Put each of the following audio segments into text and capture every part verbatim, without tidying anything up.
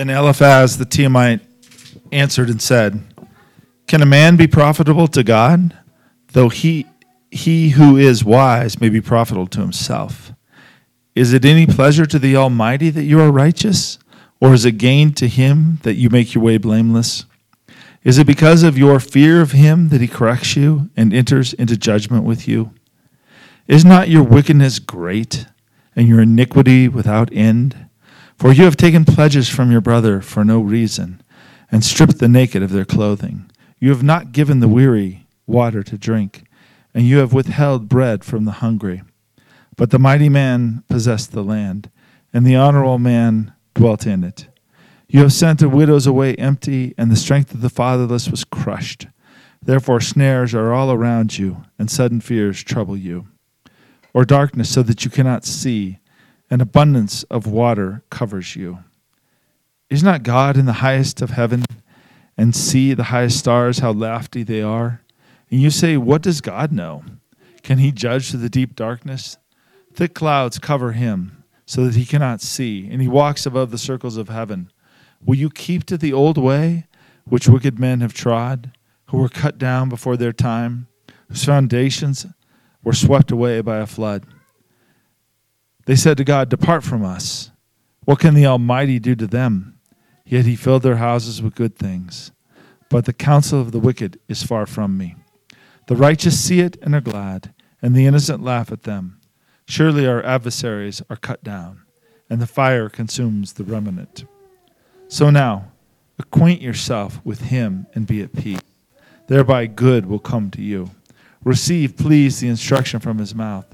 Then Eliphaz the Temanite answered and said, Can a man be profitable to God? Though he he who is wise may be profitable to himself. Is it any pleasure to the Almighty that you are righteous? Or is it gain to him that you make your way blameless? Is it because of your fear of him that he corrects you and enters into judgment with you? Is not your wickedness great, and your iniquity without end? For you have taken pledges from your brother for no reason, and stripped the naked of their clothing. You have not given the weary water to drink, and you have withheld bread from the hungry. But the mighty man possessed the land, and the honorable man dwelt in it. You have sent the widows away empty, and the strength of the fatherless was crushed. Therefore snares are all around you, and sudden fears trouble you, or darkness so that you cannot see, and abundance of water covers you. Is not God in the highest of heaven? And see the highest stars, how lofty they are. And you say, What does God know? Can he judge through the deep darkness? Thick clouds cover him, so that he cannot see, and he walks above the circles of heaven. Will you keep to the old way, which wicked men have trod, who were cut down before their time, whose foundations were swept away by a flood? They said to God, Depart from us. What can the Almighty do to them? Yet he filled their houses with good things. But the counsel of the wicked is far from me. The righteous see it and are glad, and the innocent laugh at them. Surely our adversaries are cut down, and the fire consumes the remnant. So now, acquaint yourself with him and be at peace. Thereby good will come to you. Receive, please, the instruction from his mouth,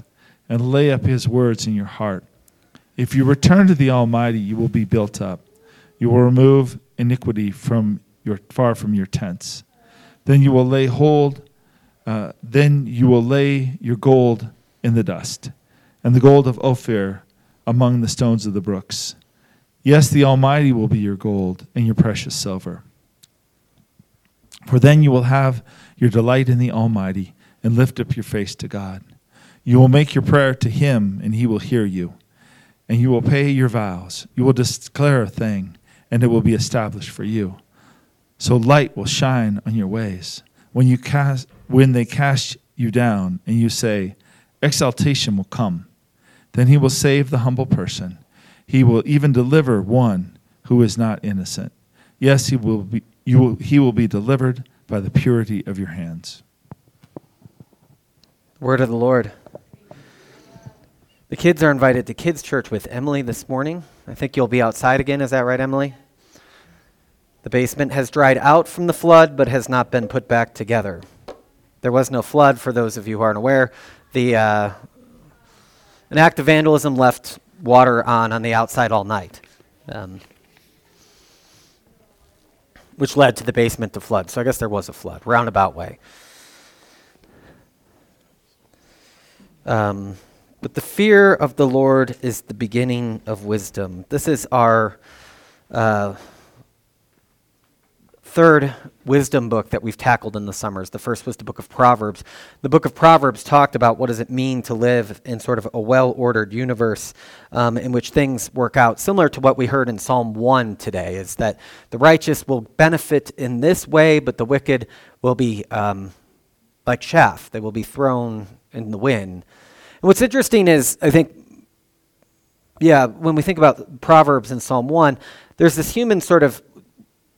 and lay up his words in your heart. If you return to the Almighty, you will be built up. You will remove iniquity from your far from your tents. Then you will lay hold. Uh, then you will lay your gold in the dust, and the gold of Ophir among the stones of the brooks. Yes, the Almighty will be your gold and your precious silver. For then you will have your delight in the Almighty, and lift up your face to God. You will make your prayer to him, and he will hear you. And you will pay your vows. You will declare a thing, and it will be established for you. So light will shine on your ways. When you cast, when they cast you down, and you say, Exaltation will come. Then he will save the humble person. He will even deliver one who is not innocent. Yes, he will be, you will, he will be delivered by the purity of your hands. Word of the Lord. The kids are invited to Kids Church with Emily this morning. I think you'll be outside again. Is that right, Emily? The basement has dried out from the flood, but has not been put back together. There was no flood, for those of you who aren't aware. The uh, an act of vandalism left water on on the outside all night, um, which led to the basement to flood. So I guess there was a flood, roundabout way. Um, but the fear of the Lord is the beginning of wisdom. This is our uh, third wisdom book that we've tackled in the summers. The first was the Book of Proverbs. The Book of Proverbs talked about what does it mean to live in sort of a well-ordered universe um, in which things work out, similar to what we heard in Psalm one today, is that the righteous will benefit in this way, but the wicked will be um, like chaff. They will be thrown in the wind. And what's interesting is, I think, yeah, when we think about Proverbs and Psalm one, there's this human sort of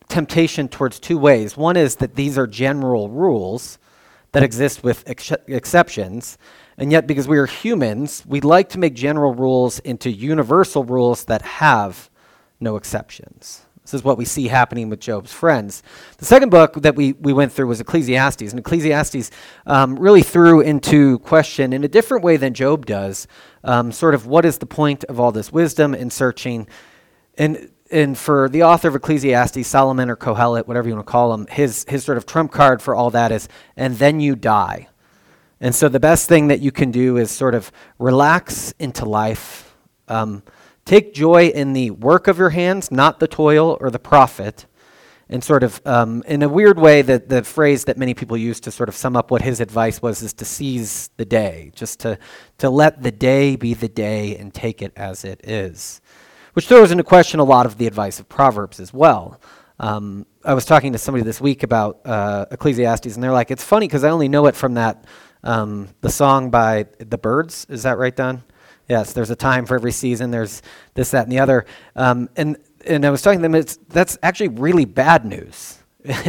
temptation towards two ways. One is that these are general rules that exist with ex- exceptions, and yet because we are humans, we like to make general rules into universal rules that have no exceptions. This is what we see happening with Job's friends. The second book that we, we went through was Ecclesiastes, and Ecclesiastes um, really threw into question in a different way than Job does, um, sort of what is the point of all this wisdom and searching. And and for the author of Ecclesiastes, Solomon or Kohelet, whatever you want to call him, his his sort of trump card for all that is, and then you die. And so the best thing that you can do is sort of relax into life, um, take joy in the work of your hands, not the toil or the profit. And sort of, um, in a weird way, the, the phrase that many people use to sort of sum up what his advice was is to seize the day, just to, to let the day be the day and take it as it is. which throws into question a lot of the advice of Proverbs as well. Um, I was talking to somebody this week about uh, Ecclesiastes, and they're like, it's funny because I only know it from that, um, the song by The Birds. Is that right, Don? Yes, there's a time for every season. There's this, that, and the other. Um, and and I was talking to them, it's, that's actually really bad news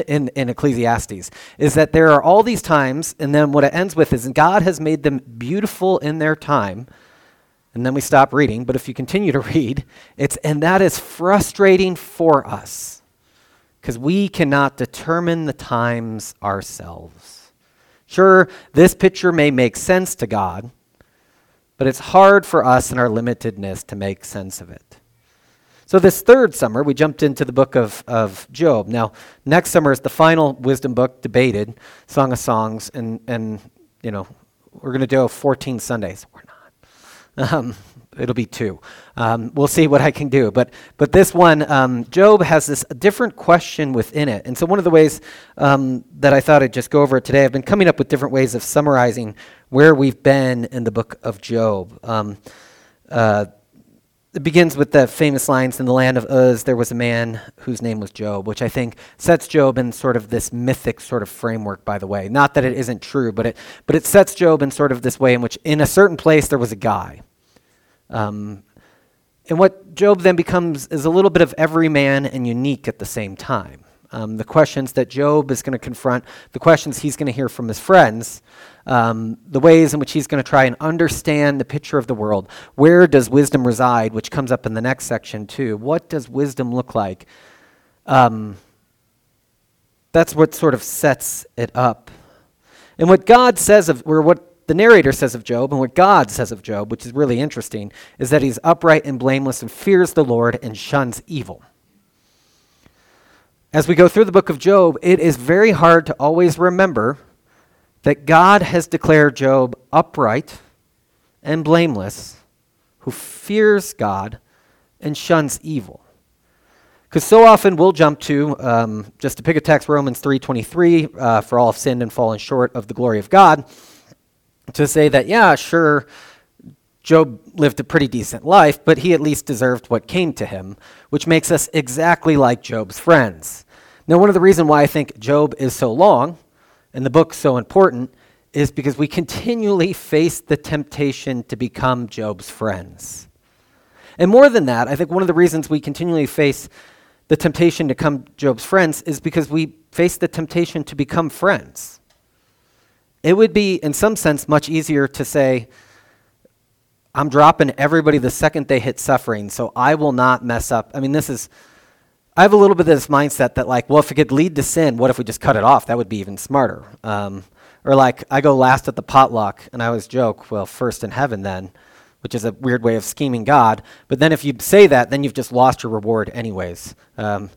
in, in Ecclesiastes, is that there are all these times, and then what it ends with is God has made them beautiful in their time, and then we stop reading. But if you continue to read, it's and that is frustrating for us, because we cannot determine the times ourselves. Sure, this picture may make sense to God, but it's hard for us in our limitedness to make sense of it. So this third summer, we jumped into the book of, of Job. Now, next summer is the final wisdom book debated, Song of Songs, and, and you know, we're going to do fourteen Sundays. We're not. Um, It'll be two. Um, we'll see what I can do. But but this one, um, Job has this different question within it. And so one of the ways um, that I thought I'd just go over it today, I've been coming up with different ways of summarizing where we've been in the book of Job. Um, uh, it begins with the famous lines, in the land of Uz, there was a man whose name was Job, which I think sets Job in sort of this mythic sort of framework, by the way. Not that it isn't true, but it but it sets Job in sort of this way in which in a certain place there was a guy. Um, and what Job then becomes is a little bit of every man and unique at the same time. Um, the questions that Job is going to confront, the questions he's going to hear from his friends, um, the ways in which he's going to try and understand the picture of the world. Where does wisdom reside, which comes up in the next section too. What does wisdom look like? Um, that's what sort of sets it up. And what God says of, or what the narrator says of Job, and what God says of Job, which is really interesting, is that he's upright and blameless and fears the Lord and shuns evil. As we go through the book of Job, it is very hard to always remember that God has declared Job upright and blameless, who fears God and shuns evil. Because so often we'll jump to, um, just to pick a text, Romans three twenty-three, uh, for all have sinned and fallen short of the glory of God, to say that, yeah, sure, Job lived a pretty decent life, but he at least deserved what came to him, which makes us exactly like Job's friends. Now, one of the reasons why I think Job is so long and the book so important is because we continually face the temptation to become Job's friends. And more than that, I think one of the reasons we continually face the temptation to become Job's friends is because we face the temptation to become friends. It would be, in some sense, much easier to say, I'm dropping everybody the second they hit suffering, so I will not mess up. I mean, this is, I have a little bit of this mindset that like, well, if it could lead to sin, what if we just cut it off? That would be even smarter. Um, or like, I go last at the potluck, and I always joke, well, first in heaven then, which is a weird way of scheming God. But then if you say that, then you've just lost your reward anyways. Um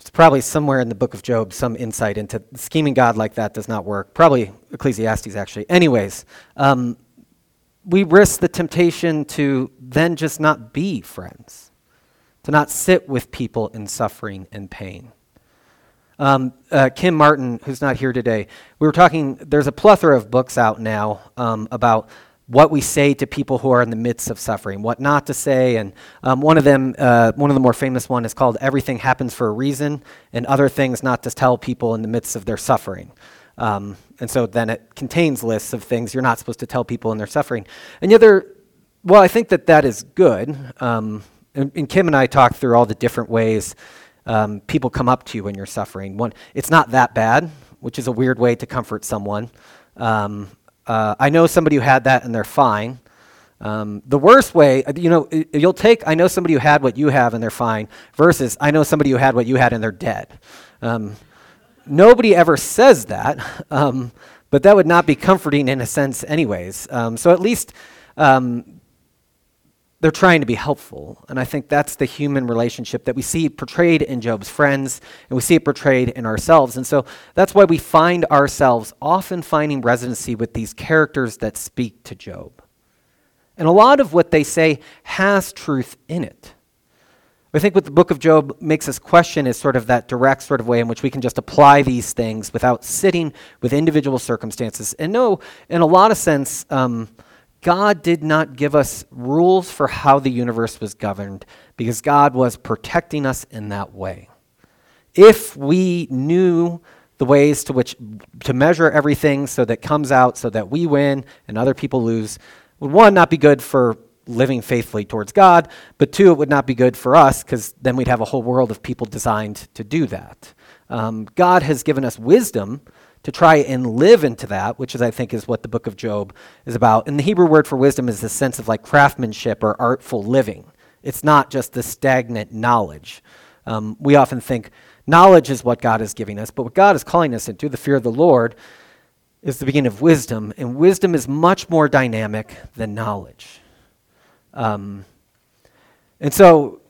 It's probably somewhere in the book of Job, some insight into scheming God like that does not work. Probably Ecclesiastes, actually. Anyways, um, we risk the temptation to then just not be friends, to not sit with people in suffering and pain. Um, uh, Kim Martin, who's not here today, we were talking, there's a plethora of books out now um, about what we say to people who are in the midst of suffering, what not to say. And um, one of them, uh, one of the more famous one is called Everything Happens for a Reason, and Other Things Not to Tell People in the Midst of Their Suffering. Um, and so then it contains lists of things you're not supposed to tell people in their suffering. And the other, well, I think that that is good. Um, and, and Kim and I talked through all the different ways um, people come up to you when you're suffering. One, it's not that bad, which is a weird way to comfort someone. Um, Uh, I know somebody who had that and they're fine. Um, the worst way, you know, you'll take I know somebody who had what you have and they're fine versus I know somebody who had what you had and they're dead. Um, nobody ever says that, um, but that would not be comforting in a sense anyways. Um, so at least um, they're trying to be helpful. And I think that's the human relationship that we see portrayed in Job's friends, and we see it portrayed in ourselves. And so that's why we find ourselves often finding resonancy with these characters that speak to Job. And a lot of what they say has truth in it. I think what the book of Job makes us question is sort of that direct sort of way in which we can just apply these things without sitting with individual circumstances. And no, in a lot of sense, um, God did not give us rules for how the universe was governed because God was protecting us in that way. If we knew the ways to which to measure everything so that comes out so that we win and other people lose, would one, not be good for living faithfully towards God, but two, it would not be good for us because then we'd have a whole world of people designed to do that. Um, God has given us wisdom to try and live into that, which is, I think, is what the book of Job is about. And the Hebrew word for wisdom is this sense of like craftsmanship or artful living. It's not just the stagnant knowledge. Um, we often think knowledge is what God is giving us, but what God is calling us into, the fear of the Lord, is the beginning of wisdom, and wisdom is much more dynamic than knowledge. Um, and so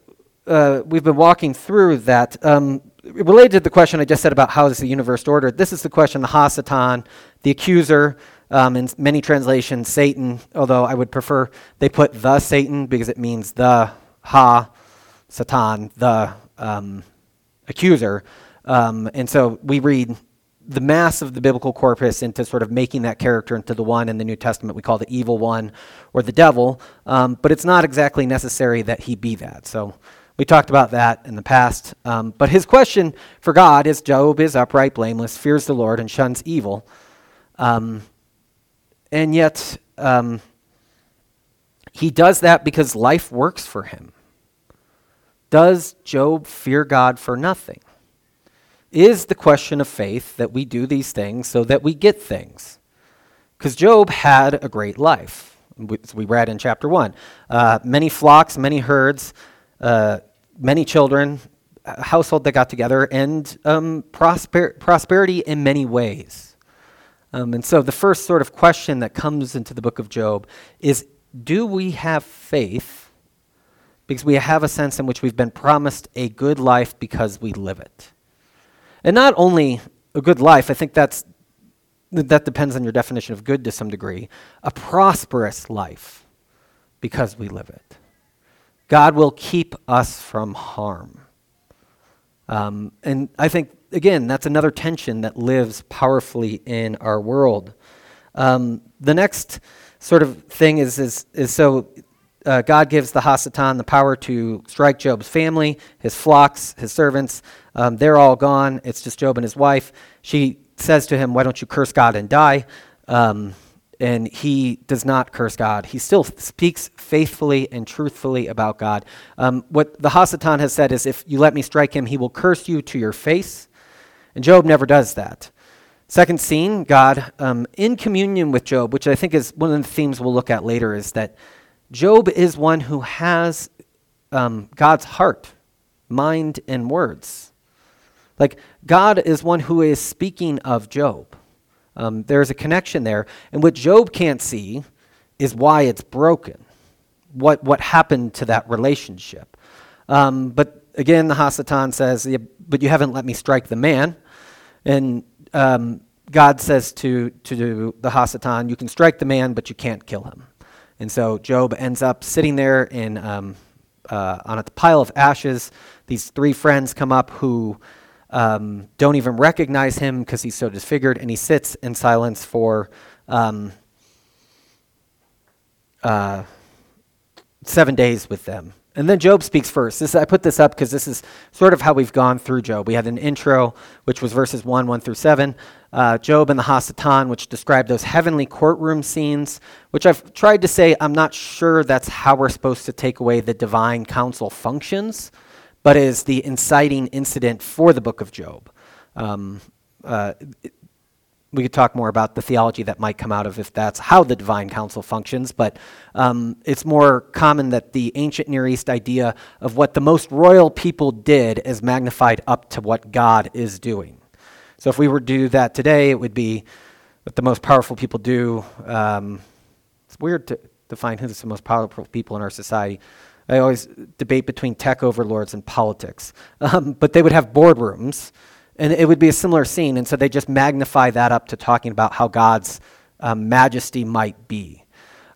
uh, we've been walking through that. Um, related to the question I just said about how is the universe ordered, this is the question the Ha-Satan, the accuser, um, in many translations, Satan, although I would prefer they put the Satan because it means the Ha-Satan, the um, accuser. Um, and so we read the mass of the biblical corpus into sort of making that character into the one in the New Testament we call the evil one or the devil, um, but it's not exactly necessary that he be that. So we talked about that in the past, um, but his question for God is, Job is upright, blameless, fears the Lord, and shuns evil. Um, and yet um, he does that because life works for him. Does Job fear God for nothing? Is the question of faith that we do these things so that we get things. Because Job had a great life. We, we read in chapter one. Uh, many flocks, many herds, uh, many children, a household that got together, and um, prosper- prosperity in many ways. Um, and so the first sort of question that comes into the book of Job is, do we have faith? Because we have a sense in which we've been promised a good life because we live it. And not only a good life, I think that's that depends on your definition of good to some degree, a prosperous life because we live it. God will keep us from harm. Um, and I think, again, that's another tension that lives powerfully in our world. Um, the next sort of thing is, is, is so uh, God gives the Ha-Satan the power to strike Job's family, his flocks, his servants. Um, they're all gone. It's just Job and his wife. She says to him, why don't you curse God and die? Um, and he does not curse God. He still speaks faithfully and truthfully about God. Um, what the Ha-Satan has said is, if you let me strike him, he will curse you to your face. And Job never does that. Second scene, God um, in communion with Job, which I think is one of the themes we'll look at later, is that Job is one who has um, God's heart, mind, and words. Like, God is one who is speaking of Job. Um, there's a connection there. And what Job can't see is why it's broken, what what happened to that relationship. Um, but again, the Ha-Satan says, yeah, but you haven't let me strike the man. And um, God says to, to the Ha-Satan, you can strike the man, but you can't kill him. And so Job ends up sitting there in, um, uh, on a pile of ashes. These three friends come up who... Um, don't even recognize him because he's so disfigured, and he sits in silence for um, uh, seven days with them. And then Job speaks first. This, I put this up because this is sort of how we've gone through Job. We had an intro, which was verses one, one through seven. Uh, Job and the Ha-Satan, which described those heavenly courtroom scenes, which I've tried to say I'm not sure that's how we're supposed to take away the divine counsel functions, but is the inciting incident for the book of Job. Um, uh, it, we could talk more about the theology that might come out of if that's how the divine counsel functions, but um, it's more common that the ancient Near East idea of what the most royal people did is magnified up to what God is doing. So if we were to do that today, it would be what the most powerful people do. Um, it's weird to define who's the most powerful people in our society. I always debate between tech overlords and politics. Um, but they would have boardrooms, and it would be a similar scene, and so they just magnify that up to talking about how God's um, majesty might be.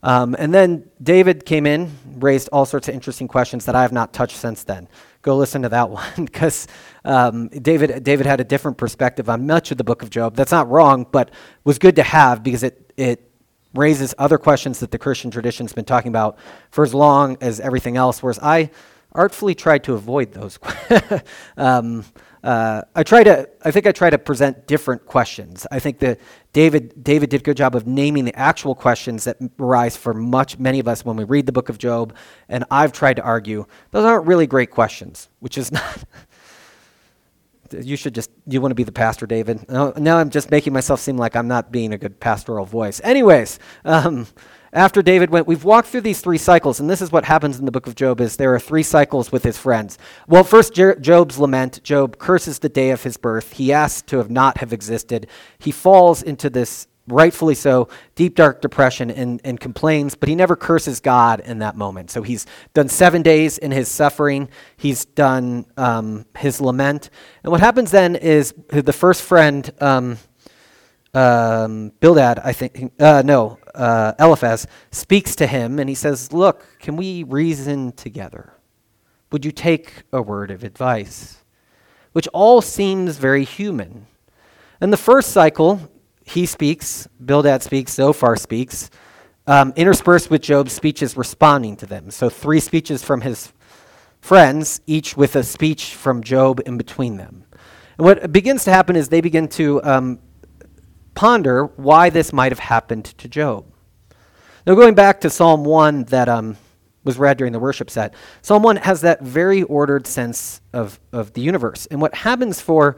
Um, and then David came in, raised all sorts of interesting questions that I have not touched since then. Go listen to that one, because um, David David had a different perspective on much of the book of Job. That's not wrong, but was good to have because it it raises other questions that the Christian tradition's been talking about for as long as everything else, whereas I artfully tried to avoid those. um, uh, I try to. I think I try to present different questions. I think that David David did a good job of naming the actual questions that arise for much many of us when we read the Book of Job, and I've tried to argue those aren't really great questions, which is not. You should just, you want to be the pastor, David? No, now I'm just making myself seem like I'm not being a good pastoral voice. Anyways, um, after David went, we've walked through these three cycles, and this is what happens in the Book of Job, is there are three cycles with his friends. Well, first, Job's lament. Job curses the day of his birth. He asks to have not have existed. He falls into this, rightfully so, deep, dark depression and, and complains, but he never curses God in that moment. So he's done seven days in his suffering. He's done um, his lament. And what happens then is the first friend, um, um, Bildad, I think, uh, no, uh, Eliphaz, speaks to him, and he says, look, can we reason together? Would you take a word of advice? Which all seems very human. And the first cycle, he speaks, Bildad speaks, Zophar speaks, um, interspersed with Job's speeches responding to them. So three speeches from his friends, each with a speech from Job in between them. And what begins to happen is they begin to um, ponder why this might have happened to Job. Now going back to Psalm one that um, was read during the worship set, Psalm one has that very ordered sense of, of the universe. And what happens for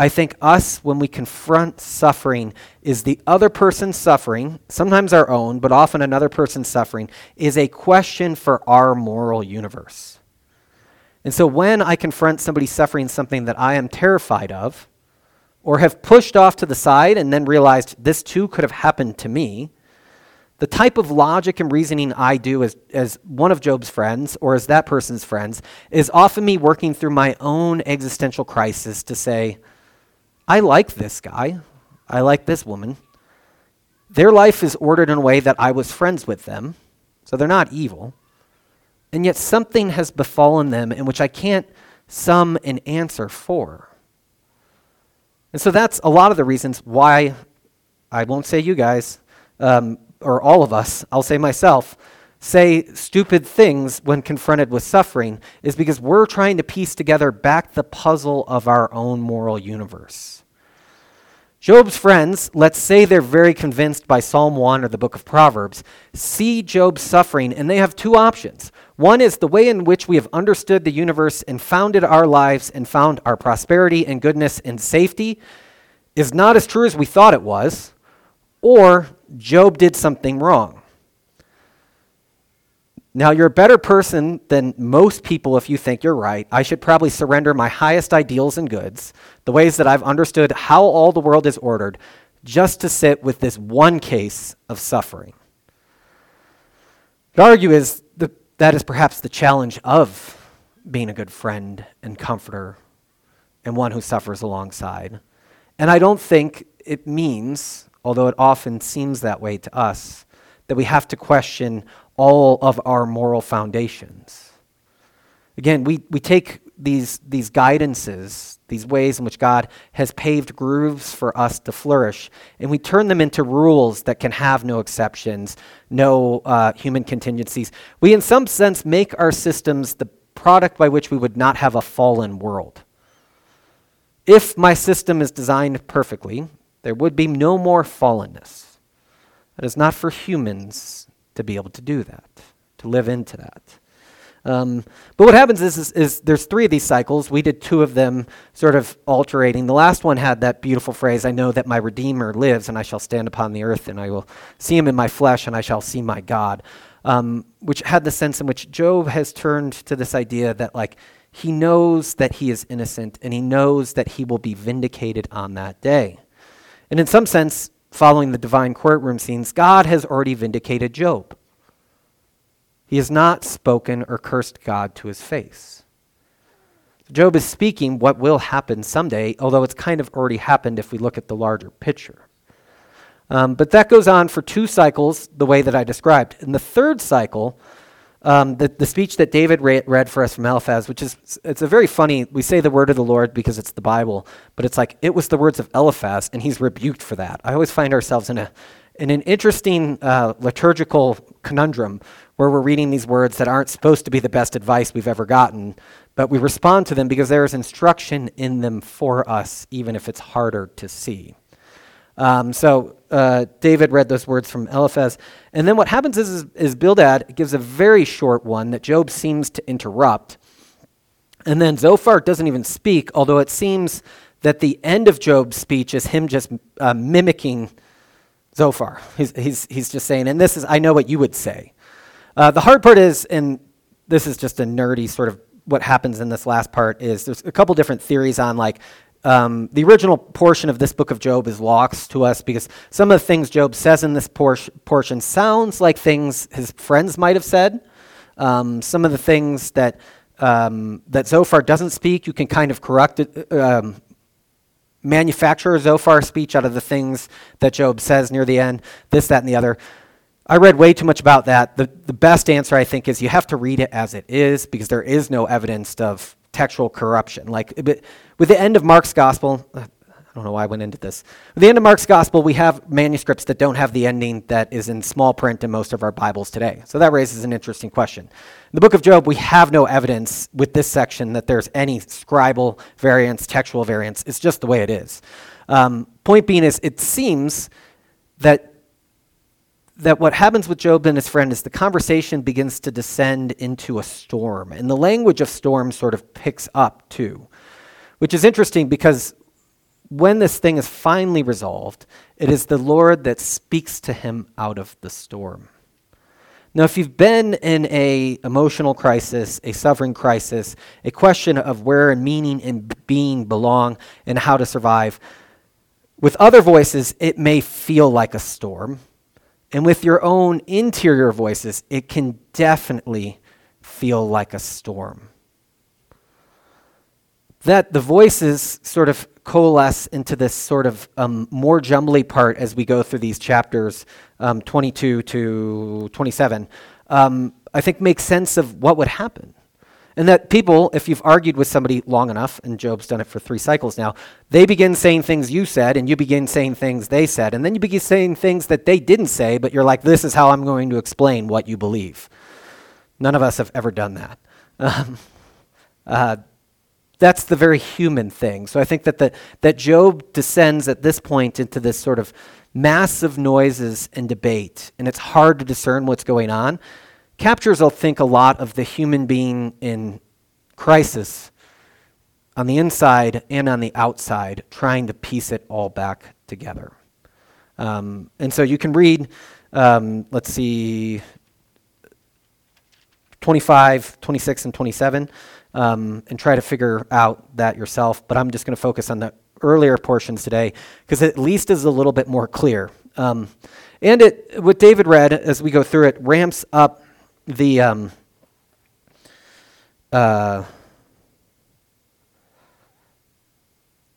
I think us, when we confront suffering, is the other person's suffering, sometimes our own, but often another person's suffering, is a question for our moral universe. And so when I confront somebody suffering something that I am terrified of, or have pushed off to the side and then realized this too could have happened to me, the type of logic and reasoning I do as, as one of Job's friends or as that person's friends is often me working through my own existential crisis to say, I like this guy. I like this woman. Their life is ordered in a way that I was friends with them, so they're not evil. And yet something has befallen them in which I can't sum an answer for. And so that's a lot of the reasons why, I won't say you guys, um, or all of us, I'll say myself, say stupid things when confronted with suffering is because we're trying to piece together back the puzzle of our own moral universe. Job's friends, let's say they're very convinced by Psalm one or the book of Proverbs, see Job's suffering, and they have two options. One is the way in which we have understood the universe and founded our lives and found our prosperity and goodness and safety is not as true as we thought it was, or Job did something wrong. Now, you're a better person than most people if you think you're right. I should probably surrender my highest ideals and goods, the ways that I've understood how all the world is ordered, just to sit with this one case of suffering. The argue is that that is perhaps the challenge of being a good friend and comforter and one who suffers alongside. And I don't think it means, although it often seems that way to us, that we have to question all of our moral foundations. Again, we, we take these, these guidances, these ways in which God has paved grooves for us to flourish, and we turn them into rules that can have no exceptions, no uh, human contingencies. We, in some sense, make our systems the product by which we would not have a fallen world. If my system is designed perfectly, there would be no more fallenness. It is not for humans to be able to do that, to live into that. Um, but what happens is, is, is there's three of these cycles. We did two of them sort of alternating. The last one had that beautiful phrase, I know that my Redeemer lives, and I shall stand upon the earth, and I will see him in my flesh, and I shall see my God, um, which had the sense in which Job has turned to this idea that, like, he knows that he is innocent, and he knows that he will be vindicated on that day. And in some sense, following the divine courtroom scenes, God has already vindicated Job. He has not spoken or cursed God to his face. Job is speaking what will happen someday, although it's kind of already happened if we look at the larger picture. Um, but that goes on for two cycles, the way that I described. In the third cycle, um, the, the speech that David ra- read for us from Eliphaz, which is, it's a very funny, we say the word of the Lord because it's the Bible, but it's like, it was the words of Eliphaz, and he's rebuked for that. I always find ourselves in a in an interesting uh, liturgical conundrum where we're reading these words that aren't supposed to be the best advice we've ever gotten, but we respond to them because there is instruction in them for us, even if it's harder to see. Um, so uh, David read those words from Eliphaz. And then what happens is, is, is Bildad gives a very short one that Job seems to interrupt. And then Zophar doesn't even speak, although it seems that the end of Job's speech is him just uh, mimicking Zophar. He's, he's, he's just saying, and this is, I know what you would say. Uh, the hard part is, and this is just a nerdy sort of what happens in this last part, is there's a couple different theories on like, um, the original portion of this book of Job is lost to us because some of the things Job says in this por- portion sounds like things his friends might have said. Um, some of the things that um, that Zophar doesn't speak, you can kind of correct it, um, manufacture Zophar's speech out of the things that Job says near the end, this, that, and the other. I read way too much about that. The the best answer, I think, is you have to read it as it is because there is no evidence of textual corruption. Like with the end of Mark's gospel, I don't know why I went into this. With the end of Mark's gospel, we have manuscripts that don't have the ending that is in small print in most of our Bibles today. So that raises an interesting question. In the book of Job, we have no evidence with this section that there's any scribal variance, textual variance. It's just the way it is. Um, point being is it seems that that what happens with Job and his friend is the conversation begins to descend into a storm. And the language of storm sort of picks up too, which is interesting because when this thing is finally resolved, it is the Lord that speaks to him out of the storm. Now, if you've been in an emotional crisis, a suffering crisis, a question of where meaning and being belong and how to survive, with other voices, it may feel like a storm. And with your own interior voices, it can definitely feel like a storm. That the voices sort of coalesce into this sort of um, more jumbly part as we go through these chapters, um, twenty-two to twenty-seven, um, I think makes sense of what would happen. And that people, if you've argued with somebody long enough, and Job's done it for three cycles now, they begin saying things you said, and you begin saying things they said, and then you begin saying things that they didn't say, but you're like, this is how I'm going to explain what you believe. None of us have ever done that. Um, uh, that's the very human thing. So I think that the, that Job descends at this point into this sort of massive noises and debate, and it's hard to discern what's going on. Captures, I think, a lot of the human being in crisis on the inside and on the outside, trying to piece it all back together. Um, and so you can read, um, let's see, twenty-five, twenty-six, and twenty-seven, um, and try to figure out that yourself. But I'm just going to focus on the earlier portions today, because it at least is a little bit more clear. Um, and it, what David read, as we go through it, ramps up The um, uh,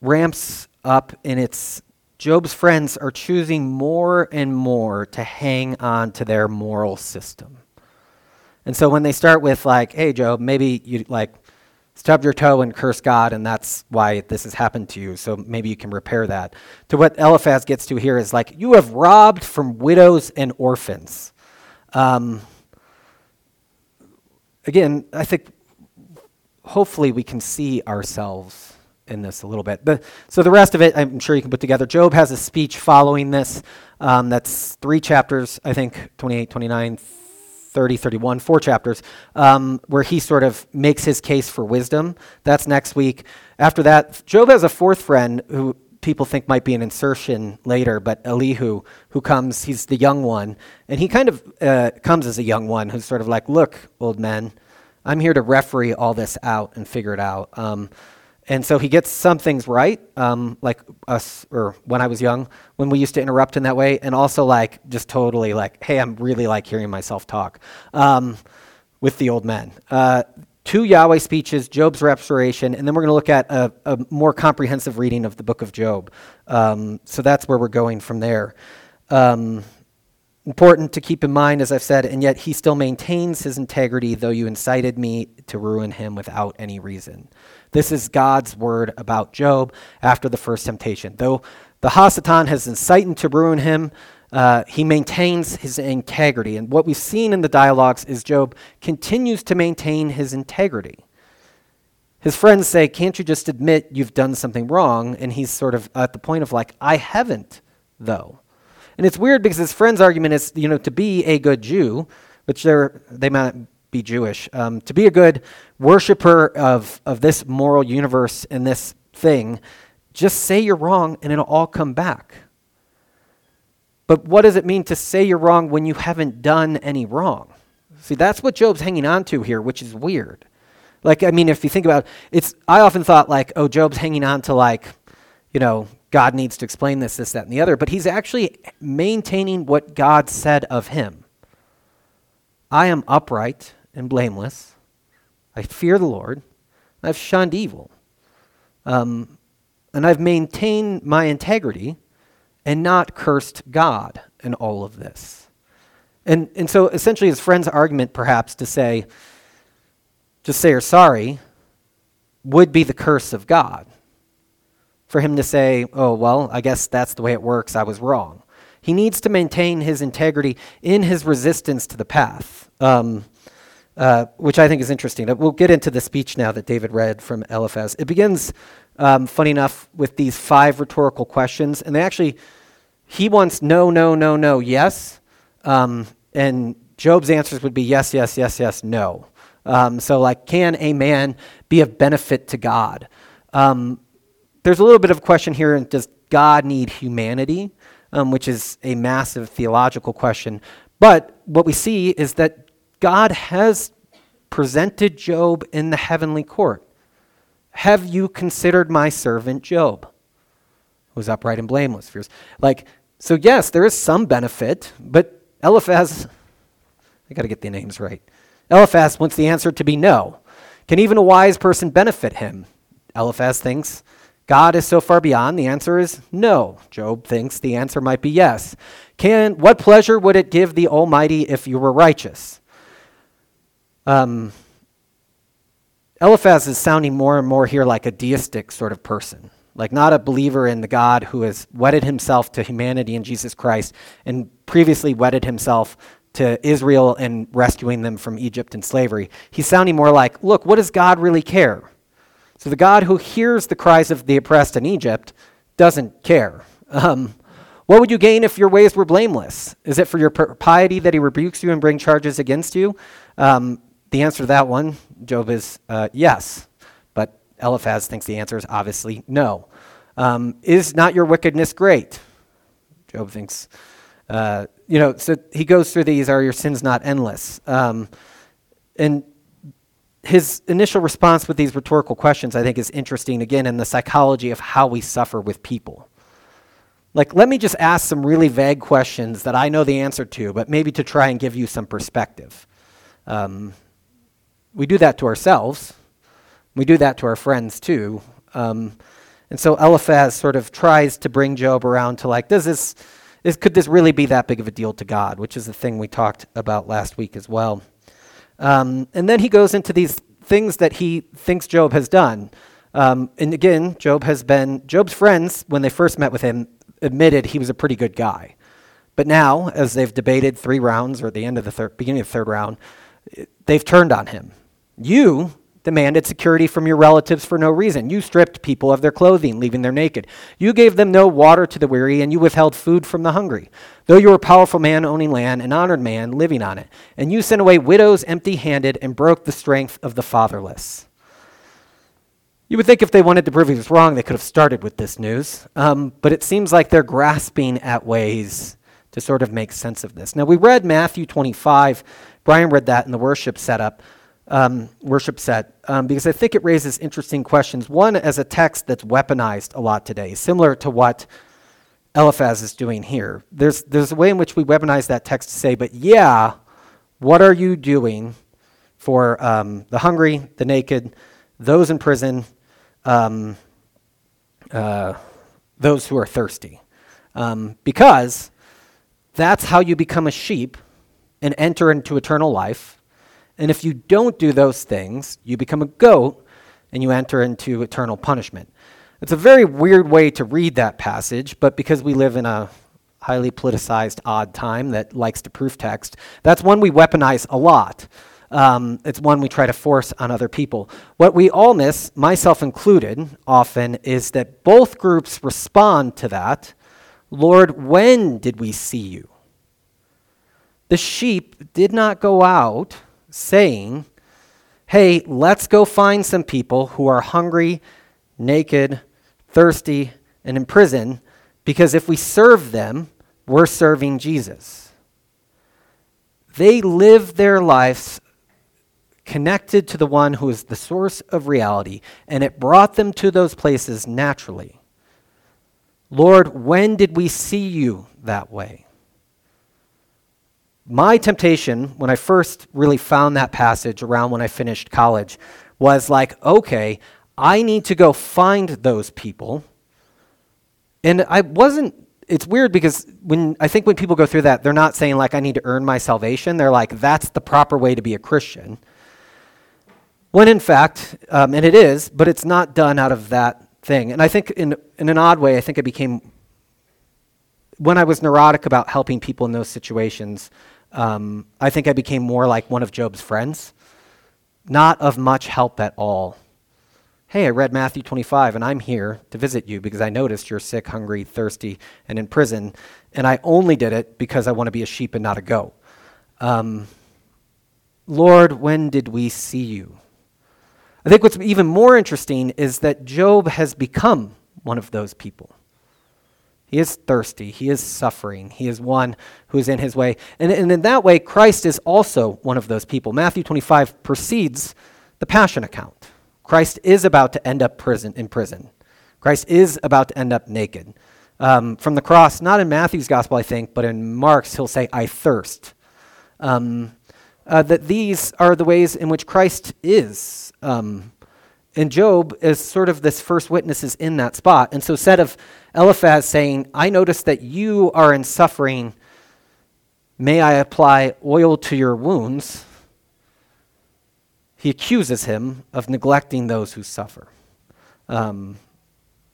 ramps up in its, Job's friends are choosing more and more to hang on to their moral system. And so when they start with like, hey Job, maybe you like stub your toe and curse God and that's why this has happened to you, so maybe you can repair that. To what Eliphaz gets to here is like, you have robbed from widows and orphans. Um... Again, I think hopefully we can see ourselves in this a little bit. But, so the rest of it, I'm sure you can put together. Job has a speech following this. Um, that's three chapters, I think, twenty-eight, twenty-nine, thirty, thirty-one, four chapters, um, where he sort of makes his case for wisdom. That's next week. After that, Job has a fourth friend who people think might be an insertion later, but Elihu, who comes, he's the young one, and he kind of uh, comes as a young one who's sort of like, look, old men, I'm here to referee all this out and figure it out. Um, and so he gets some things right, um, like us, or when I was young, when we used to interrupt in that way, and also like just totally like, hey, I'm really like hearing myself talk um, with the old men. Uh, Two Yahweh speeches, Job's restoration, and then we're going to look at a, a more comprehensive reading of the book of Job. Um, so that's where we're going from there. Um, important to keep in mind, as I've said, and yet he still maintains his integrity, though you incited me to ruin him without any reason. This is God's word about Job after the first temptation. Though the Ha-Satan has incited to ruin him, Uh, he maintains his integrity. And what we've seen in the dialogues is Job continues to maintain his integrity. His friends say, can't you just admit you've done something wrong? And he's sort of at the point of like, I haven't, though. And it's weird because his friend's argument is, you know, to be a good Jew, which they're, they might be Jewish, um, to be a good worshiper of, of this moral universe and this thing, just say you're wrong and it'll all come back. But what does it mean to say you're wrong when you haven't done any wrong? See, that's what Job's hanging on to here, which is weird. Like, I mean, if you think about it, it's, I often thought like, oh, Job's hanging on to like, you know, God needs to explain this, this, that, and the other. But he's actually maintaining what God said of him. I am upright and blameless. I fear the Lord. I've shunned evil. Um, and I've maintained my integrity and not cursed God in all of this. And and so essentially his friend's argument perhaps to say, just say you're sorry, would be the curse of God. For him to say, oh, well, I guess that's the way it works, I was wrong. He needs to maintain his integrity in his resistance to the path, um, uh, which I think is interesting. We'll get into the speech now that David read from Eliphaz. It begins... Um, funny enough, with these five rhetorical questions, and they actually, he wants no, no, no, no, yes, um, and Job's answers would be yes, yes, yes, yes, no. Um, so like, can a man be of benefit to God? Um, there's a little bit of a question here, does God need humanity, um, which is a massive theological question, but what we see is that God has presented Job in the heavenly court. Have you considered my servant Job, who's upright and blameless? Fears. Like, so yes, there is some benefit, but Eliphaz, I got to get the names right. Eliphaz wants the answer to be no. Can even a wise person benefit him? Eliphaz thinks God is so far beyond. The answer is no. Job thinks the answer might be yes. Can, what pleasure would it give the Almighty if you were righteous? Um... Eliphaz is sounding more and more here like a deistic sort of person, like not a believer in the God who has wedded himself to humanity in Jesus Christ and previously wedded himself to Israel and rescuing them from Egypt and slavery. He's sounding more like, look, what does God really care? So the God who hears the cries of the oppressed in Egypt doesn't care. Um, what would you gain if your ways were blameless? Is it for your piety that he rebukes you and bring charges against you? Um, The answer to that one, Job, is uh, yes, but Eliphaz thinks the answer is obviously no. Um, is not your wickedness great? Job thinks, uh, you know, so he goes through these, are your sins not endless? Um, and his initial response with these rhetorical questions, I think, is interesting, again, in the psychology of how we suffer with people. Like, let me just ask some really vague questions that I know the answer to, but maybe to try and give you some perspective. Um, We do that to ourselves. We do that to our friends too. Um, and so Eliphaz sort of tries to bring Job around to like, does this, is, could this really be that big of a deal to God? Which is the thing we talked about last week as well. Um, and then he goes into these things that he thinks Job has done. Um, and again, Job has been, Job's friends, when they first met with him, admitted he was a pretty good guy. But now, as they've debated three rounds or at the end of the thir- beginning of the third round, they've turned on him. You demanded security from your relatives for no reason. You stripped people of their clothing, leaving them naked. You gave them no water to the weary, and you withheld food from the hungry. Though you were a powerful man owning land, an honored man living on it, and you sent away widows empty-handed and broke the strength of the fatherless. You would think if they wanted to prove he was wrong, they could have started with this news, um, but it seems like they're grasping at ways to sort of make sense of this. Now, we read Matthew twenty-five. Brian read that in the worship setup, um, worship set, um, because I think it raises interesting questions. One, as a text that's weaponized a lot today, similar to what Eliphaz is doing here. There's there's a way in which we weaponize that text to say, but yeah, what are you doing for um, the hungry, the naked, those in prison, um, uh, those who are thirsty? Um, because that's how you become a sheep and enter into eternal life. And if you don't do those things, you become a goat and you enter into eternal punishment. It's a very weird way to read that passage, but because we live in a highly politicized, odd time that likes to proof text. That's one we weaponize a lot. Um, it's one we try to force on other people. What we all miss, myself included, often, is that both groups respond to that. Lord, when did we see you? The sheep did not go out saying, hey, let's go find some people who are hungry, naked, thirsty, and in prison, because if we serve them, we're serving Jesus. They live their lives connected to the one who is the source of reality, and it brought them to those places naturally. Lord, when did we see you that way? My temptation when I first really found that passage around when I finished college was like, okay, I need to go find those people. And I wasn't, it's weird because when I think when people go through that, they're not saying like, I need to earn my salvation. They're like, that's the proper way to be a Christian. When in fact, um, and it is, but it's not done out of that thing. And I think in in an odd way, I think it became, when I was neurotic about helping people in those situations, um, I think I became more like one of Job's friends, not of much help at all. Hey, I read Matthew twenty-five, and I'm here to visit you because I noticed you're sick, hungry, thirsty, and in prison, and I only did it because I want to be a sheep and not a goat. Um, Lord, when did we see you? I think what's even more interesting is that Job has become one of those people. He is thirsty. He is suffering. He is one who is in his way. And, and in that way, Christ is also one of those people. Matthew twenty-five precedes the Passion account. Christ is about to end up prison in prison. Christ is about to end up naked. Um, from the cross, not in Matthew's gospel, I think, but in Mark's, he'll say, I thirst. Um, uh, that these are the ways in which Christ is. Um, and Job is sort of this first witness is in that spot. And so said of Eliphaz saying, I notice that you are in suffering. May I apply oil to your wounds? He accuses him of neglecting those who suffer. Um,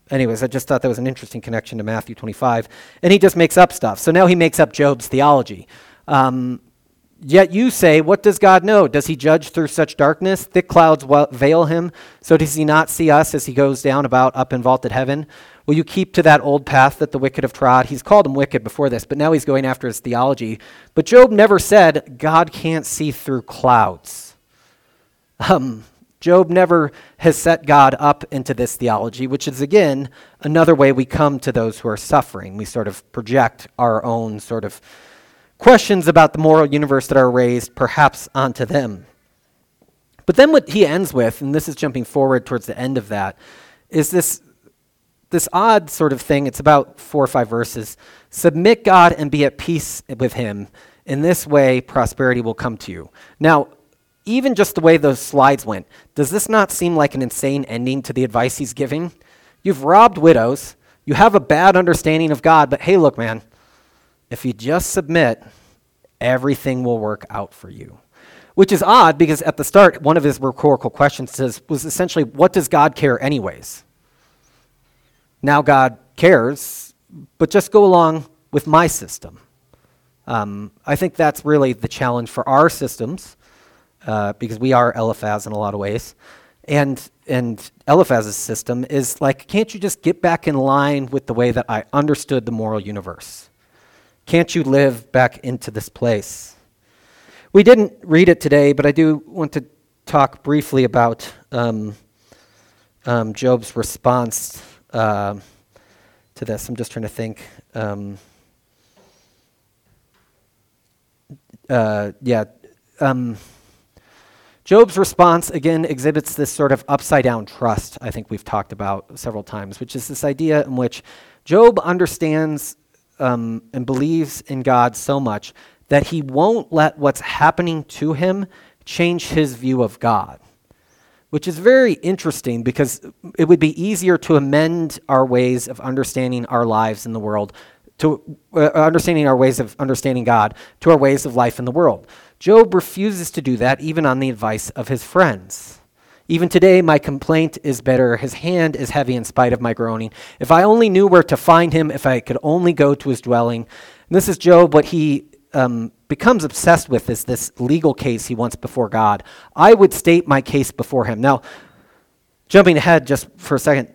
anyways, I just thought that was an interesting connection to Matthew twenty-five. And he just makes up stuff. So now he makes up Job's theology. Um, yet you say, what does God know? Does he judge through such darkness? Thick clouds veil him. So does he not see us as he goes down about up in vaulted heaven? Will you keep to that old path that the wicked have trod? He's called him wicked before this, but now he's going after his theology. But Job never said, God can't see through clouds. Um, Job never has set God up into this theology, which is, again, another way we come to those who are suffering. We sort of project our own sort of questions about the moral universe that are raised perhaps onto them. But then what he ends with, and this is jumping forward towards the end of that, is this This odd sort of thing. It's about four or five verses. Submit God and be at peace with him. In this way, prosperity will come to you. Now, even just the way those slides went, does this not seem like an insane ending to the advice he's giving? You've robbed widows. You have a bad understanding of God, but hey, look, man, if you just submit, everything will work out for you. Which is odd because at the start, one of his rhetorical questions says, was essentially, what does God care anyways? Now God cares, but just go along with my system. Um, I think that's really the challenge for our systems, uh, because we are Eliphaz in a lot of ways. And and Eliphaz's system is like, can't you just get back in line with the way that I understood the moral universe? Can't you live back into this place? We didn't read it today, but I do want to talk briefly about um, um, Job's response Uh, to this. I'm just trying to think. Um, uh, yeah. Um, Job's response, again, exhibits this sort of upside-down trust I think we've talked about several times, which is this idea in which Job understands um, and believes in God so much that he won't let what's happening to him change his view of God. Which is very interesting because it would be easier to amend our ways of understanding our lives in the world, to uh, understanding our ways of understanding God, to our ways of life in the world. Job refuses to do that even on the advice of his friends. Even today, my complaint is bitter. His hand is heavy in spite of my groaning. If I only knew where to find him, if I could only go to his dwelling. And this is Job. What he um, becomes obsessed with is this legal case he wants before God. I would state my case before him. Now, jumping ahead just for a second,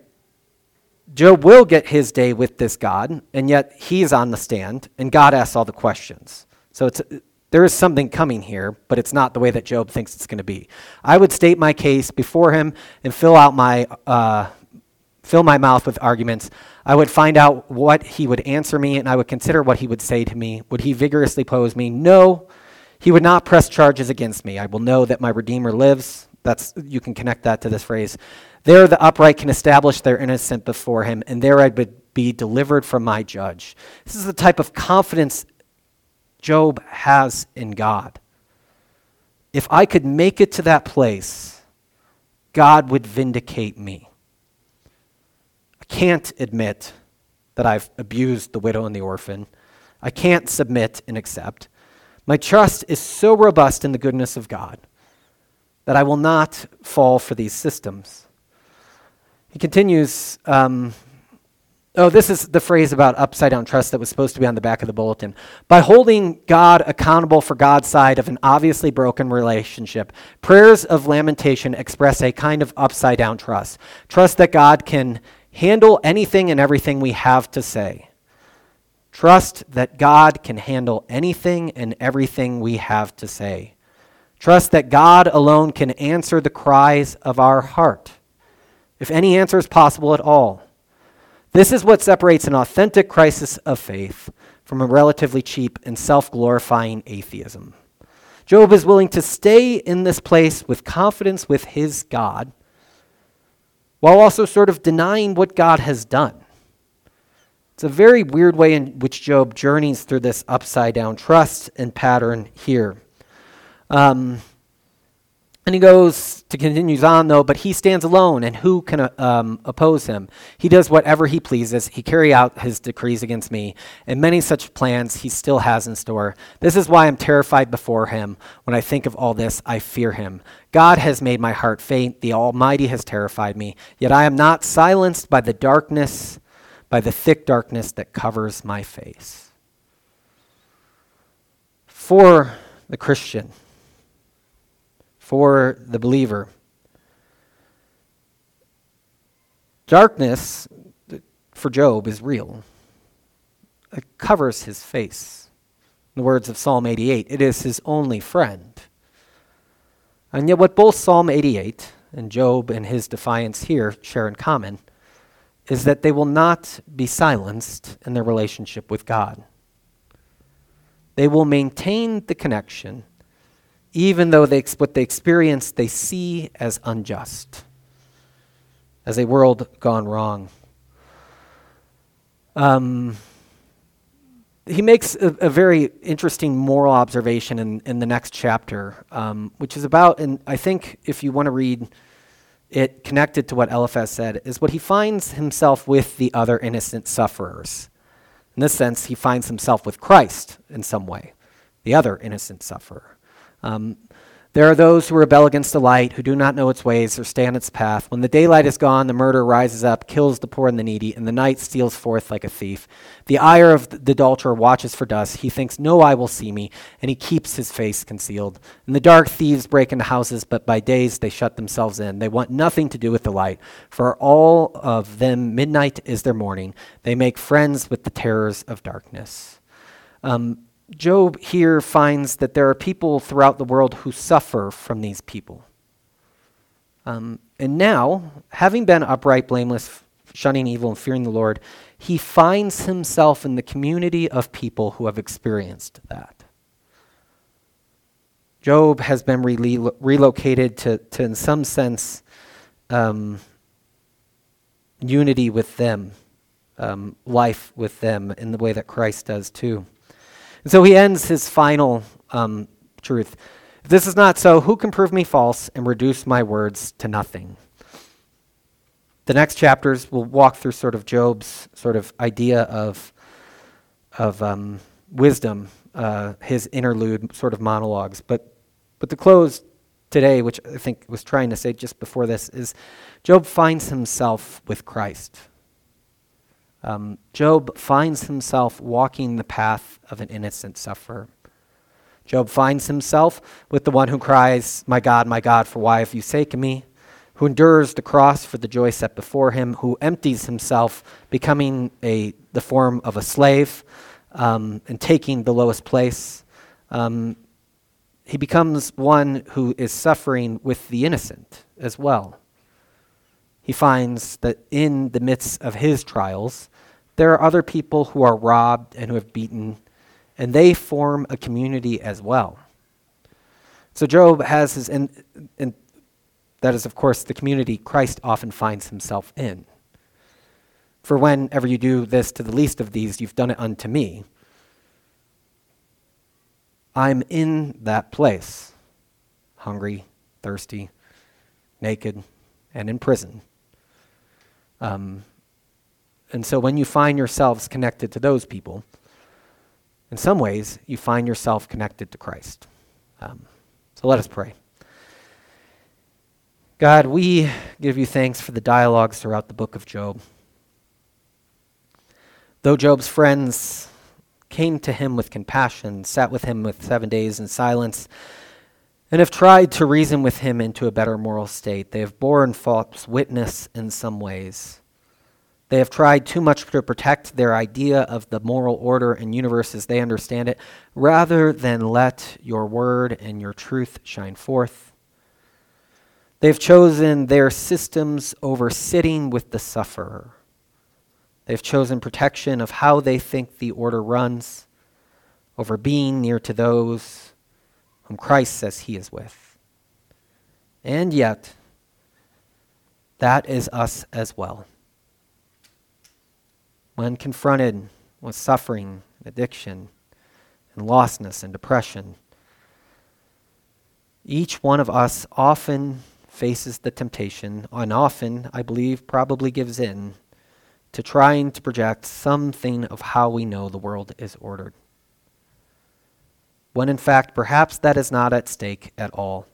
Job will get his day with this God, and yet he's on the stand, and God asks all the questions. So it's... There is something coming here, but it's not the way that Job thinks it's going to be. I would state my case before him and fill out my uh, fill my mouth with arguments. I would find out what he would answer me, and I would consider what he would say to me. Would he vigorously oppose me? No, he would not press charges against me. I will know that my Redeemer lives. That's you can connect that to this phrase. There the upright can establish their innocent before him, and there I would be delivered from my judge. This is the type of confidence Job has in God. If I could make it to that place, God would vindicate me. I can't admit that I've abused the widow and the orphan. I can't submit and accept. My trust is so robust in the goodness of God that I will not fall for these systems. He continues, um, Oh, this is the phrase about upside-down trust that was supposed to be on the back of the bulletin. By holding God accountable for God's side of an obviously broken relationship, prayers of lamentation express a kind of upside-down trust. Trust that God can handle anything and everything we have to say. Trust that God can handle anything and everything we have to say. Trust that God alone can answer the cries of our heart, if any answer is possible at all. This is what separates an authentic crisis of faith from a relatively cheap and self-glorifying atheism. Job is willing to stay in this place with confidence with his God, while also sort of denying what God has done. It's a very weird way in which Job journeys through this upside-down trust and pattern here. Um, And he goes, to continues on though, but he stands alone, and who can um, oppose him? He does whatever he pleases. He carry out his decrees against me, and many such plans he still has in store. This is why I'm terrified before him. When I think of all this, I fear him. God has made my heart faint. The Almighty has terrified me. Yet I am not silenced by the darkness, by the thick darkness that covers my face. For the Christian, for the believer, darkness for Job is real. It covers his face. In the words of Psalm eighty-eight, it is his only friend. And yet what both Psalm eighty-eight and Job and his defiance here share in common is that they will not be silenced in their relationship with God. They will maintain the connection even though they, what they experience they see as unjust, as a world gone wrong. Um, he makes a, a very interesting moral observation in, in the next chapter, um, which is about, and I think if you want to read it connected to what Eliphaz said, is what he finds himself with the other innocent sufferers. In this sense, he finds himself with Christ in some way, the other innocent sufferer. Um, there are those who rebel against the light, who do not know its ways or stand its path. When the daylight is gone, the murderer rises up, kills the poor and the needy, and the night steals forth like a thief. The ire of the adulterer watches for dust. He thinks, no eye will see me, and he keeps his face concealed. And the dark thieves break into houses, but by days they shut themselves in. They want nothing to do with the light. For all of them, midnight is their morning. They make friends with the terrors of darkness. Um, Job here finds that there are people throughout the world who suffer from these people. Um, and now, having been upright, blameless, shunning evil, and fearing the Lord, he finds himself in the community of people who have experienced that. Job has been relo- relocated to, to, in some sense, um, unity with them, um, life with them, in the way that Christ does too. And so he ends his final um, truth. If this is not so, who can prove me false and reduce my words to nothing? The next chapters will walk through sort of Job's sort of idea of of um, wisdom, uh, his interlude sort of monologues. But but to close, today, which I think was trying to say just before this, is Job finds himself with Christ. Um, Job finds himself walking the path of an innocent sufferer. Job finds himself with the one who cries, "My God, my God, for why have you forsaken me?" Who endures the cross for the joy set before him, who empties himself, becoming a the form of a slave um, and taking the lowest place. Um, he becomes one who is suffering with the innocent as well. He finds that in the midst of his trials, there are other people who are robbed and who have beaten, and they form a community as well. So Job has his... In, in, That is, of course, the community Christ often finds himself in. For whenever you do this to the least of these, you've done it unto me. I'm in that place, hungry, thirsty, naked, and in prison. Um, and so when you find yourselves connected to those people, in some ways, you find yourself connected to Christ. Um, so let us pray. God, we give you thanks for the dialogues throughout the book of Job. Though Job's friends came to him with compassion, sat with him with seven days in silence, and have tried to reason with him into a better moral state, they have borne false witness in some ways. They have tried too much to protect their idea of the moral order and universe as they understand it, rather than let your word and your truth shine forth. They've chosen their systems over sitting with the sufferer. They've chosen protection of how they think the order runs over being near to those whom Christ says he is with. And yet, that is us as well. When confronted with suffering, addiction, and lostness and depression, each one of us often faces the temptation, and often, I believe, probably gives in to trying to project something of how we know the world is ordered, when in fact, perhaps that is not at stake at all.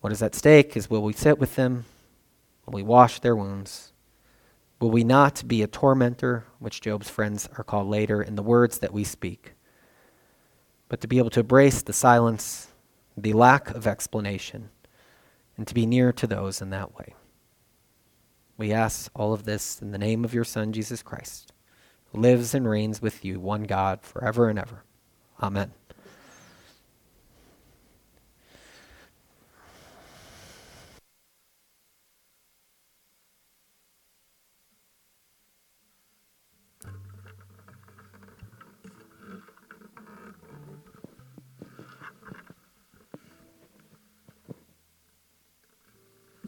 What is at stake is, will we sit with them? Will we wash their wounds? Will we not be a tormentor, which Job's friends are called later, in the words that we speak, but to be able to embrace the silence, the lack of explanation, and to be near to those in that way. We ask all of this in the name of your Son, Jesus Christ, who lives and reigns with you, one God, forever and ever. Amen.